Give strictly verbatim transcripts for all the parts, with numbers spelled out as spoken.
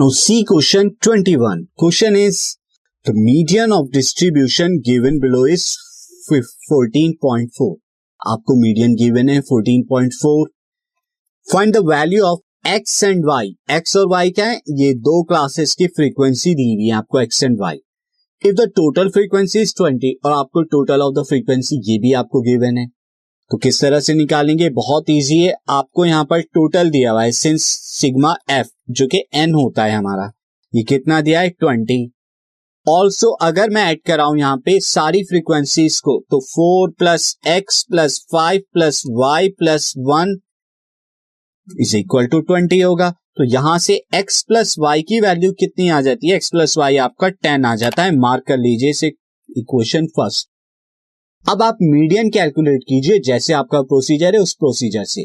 Now see question twenty-one. Question is, the median of distribution given below is fourteen point four. आपको median given है fourteen point four. Find the value of x and y. x और y क्या है? ये दो classes की frequency दी हुई है आपको x and y. If the total frequency is twenty और आपको total of the frequency ये भी आपको given है. तो किस तरह से निकालेंगे? बहुत इजी है. आपको यहाँ पर टोटल दिया हुआ है सिंस सिग्मा एफ जो कि एन होता है हमारा, ये कितना दिया है ट्वेंटी. ऑल्सो अगर मैं ऐड कराऊं यहाँ पे सारी फ्रीक्वेंसीज को तो four plus x plus five plus Y plus one is equal to twenty होगा. तो यहां से एक्स प्लस वाई की वैल्यू कितनी आ जाती है? एक्स प्लस वाई आपका टेन आ जाता है. मार्क कर लीजिए इसे इक्वेशन फर्स्ट. अब आप मीडियन कैलकुलेट कीजिए जैसे आपका प्रोसीजर है उस प्रोसीजर से.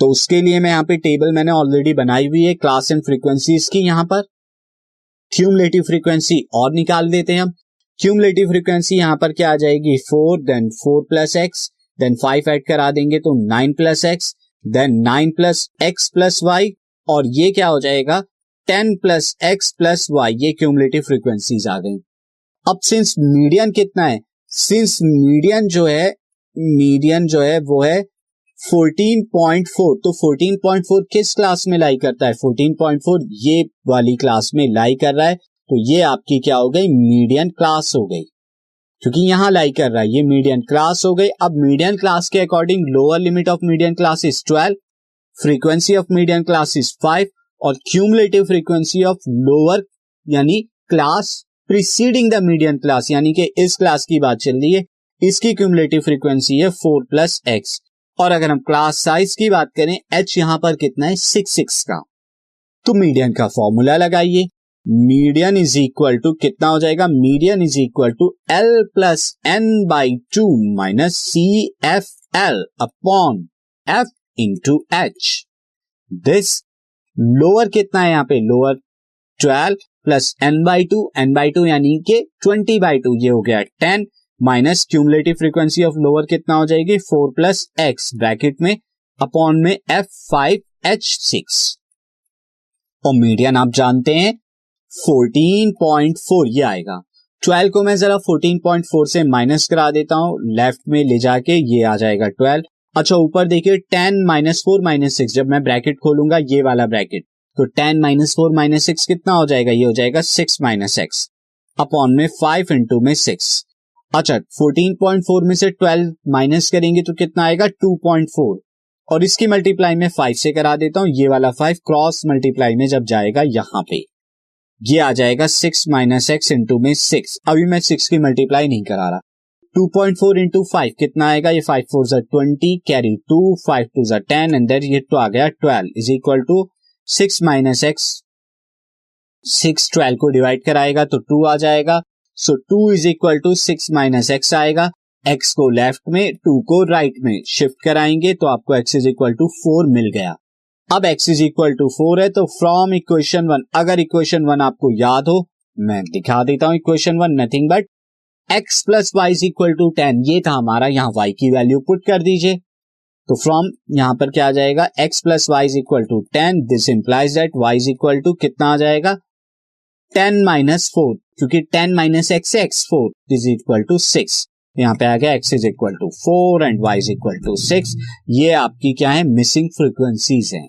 तो उसके लिए मैं यहाँ पे टेबल मैंने ऑलरेडी बनाई हुई है क्लास एंड फ्रीक्वेंसीज की. यहाँ पर क्यूमुलेटिव फ्रीक्वेंसी और निकाल देते हैं हम. क्यूमुलेटिव फ्रीक्वेंसी यहाँ पर क्या आ जाएगी? Four, then four plus x, then five add करा देंगे तो nine plus x, then nine plus x plus Y, और ये क्या हो जाएगा? Ten plus x plus Y. ये क्यूमुलेटिव फ्रीक्वेंसीज आ गई. अब सिंस मीडियन कितना है? सिंस मीडियन जो है मीडियन जो है वो है फोर्टीन पॉइंट फोर. तो फोर्टीन पॉइंट फोर किस क्लास में लाई करता है? फोर्टीन पॉइंट फोर ये वाली क्लास में लाई कर रहा है. तो ये आपकी क्या हो गई? मीडियन क्लास हो गई, क्योंकि यहां लाई कर रहा है. ये मीडियन क्लास हो गई. अब मीडियन क्लास के according lower limit of median class is twelve, frequency of median class is five, और क्यूमुलेटिव फ्रीक्वेंसी ऑफ लोअर यानी class preceding the median class, यानी कि इस क्लास की बात चल रही है, इसकी क्यूमुलेटिव फ्रीक्वेंसी है फोर प्लस एक्स. और अगर हम क्लास साइज की बात करें, h यहां पर कितना है? सिक्स सिक्स का. तो मीडियन का फॉर्मूला लगाइए. मीडियन इज इक्वल टू कितना हो जाएगा? Median is equal to L plus N by two minus C F L upon F into H. This lower कितना है यहाँ पे? Lower twelve plus N by two, N by two यानी कि twenty by two, ये हो गया ten, minus cumulative frequency of lower कितना हो जाएगी? फोर प्लस एक्स ब्रैकेट में अपॉन में एफ फाइव एच सिक्स. और मीडियन आप जानते हैं फोर्टीन पॉइंट फोर ये आएगा. ट्वेल्व को मैं जरा फोर्टीन पॉइंट फोर से माइनस करा देता हूं, लेफ्ट में ले जाके ये आ जाएगा ट्वेल्व. अच्छा ऊपर देखिए ten minus four minus six, जब मैं ब्रैकेट खोलूंगा ये वाला ब्रैकेट, तो ten minus four minus six कितना हो जाएगा? ये हो जाएगा सिक्स माइनस एक्स अपॉन में फाइव इंटू में सिक्स. अच्छा फोर्टीन पॉइंट फोर में से ट्वेल्व माइनस करेंगे तो कितना आएगा? Two point four. और इसकी मल्टीप्लाई में फाइव से करा देता हूं, ये वाला फाइव क्रॉस मल्टीप्लाई में जब जाएगा यहां पे ये आ जाएगा सिक्स माइनस एक्स इंटू में सिक्स. अभी मैं सिक्स की मल्टीप्लाई नहीं करा रहा. Two point four into five कितना आएगा? ये फाइव फोर ज twenty, carry two, five two ज टेन, एंड देयर ये तो आ गया twelve is equal to six minus x. Six twelve को डिवाइड कराएगा तो टू आ जाएगा. So two is equal to six minus x आएगा. एक्स को लेफ्ट में, टू को राइट में शिफ्ट कराएंगे तो आपको x is equal to four मिल गया. अब x is equal to four है तो फ्रॉम इक्वेशन वन, अगर इक्वेशन वन आपको याद हो मैं दिखा देता हूं. Equation one nothing but x plus Y is equal to ten, ये था हमारा. यहाँ वाई की वैल्यू पुट कर दीजिए तो फ्रॉम यहां पर क्या आ जाएगा? x plus Y is equal to ten. This implies that y is equal to कितना आ जाएगा? टेन माइनस फोर, क्योंकि ten minus x x four is equal to six. यहाँ पे आ गया x is equal to four and y is equal to six. ये आपकी क्या है? मिसिंग फ्रीक्वेंसीज हैं.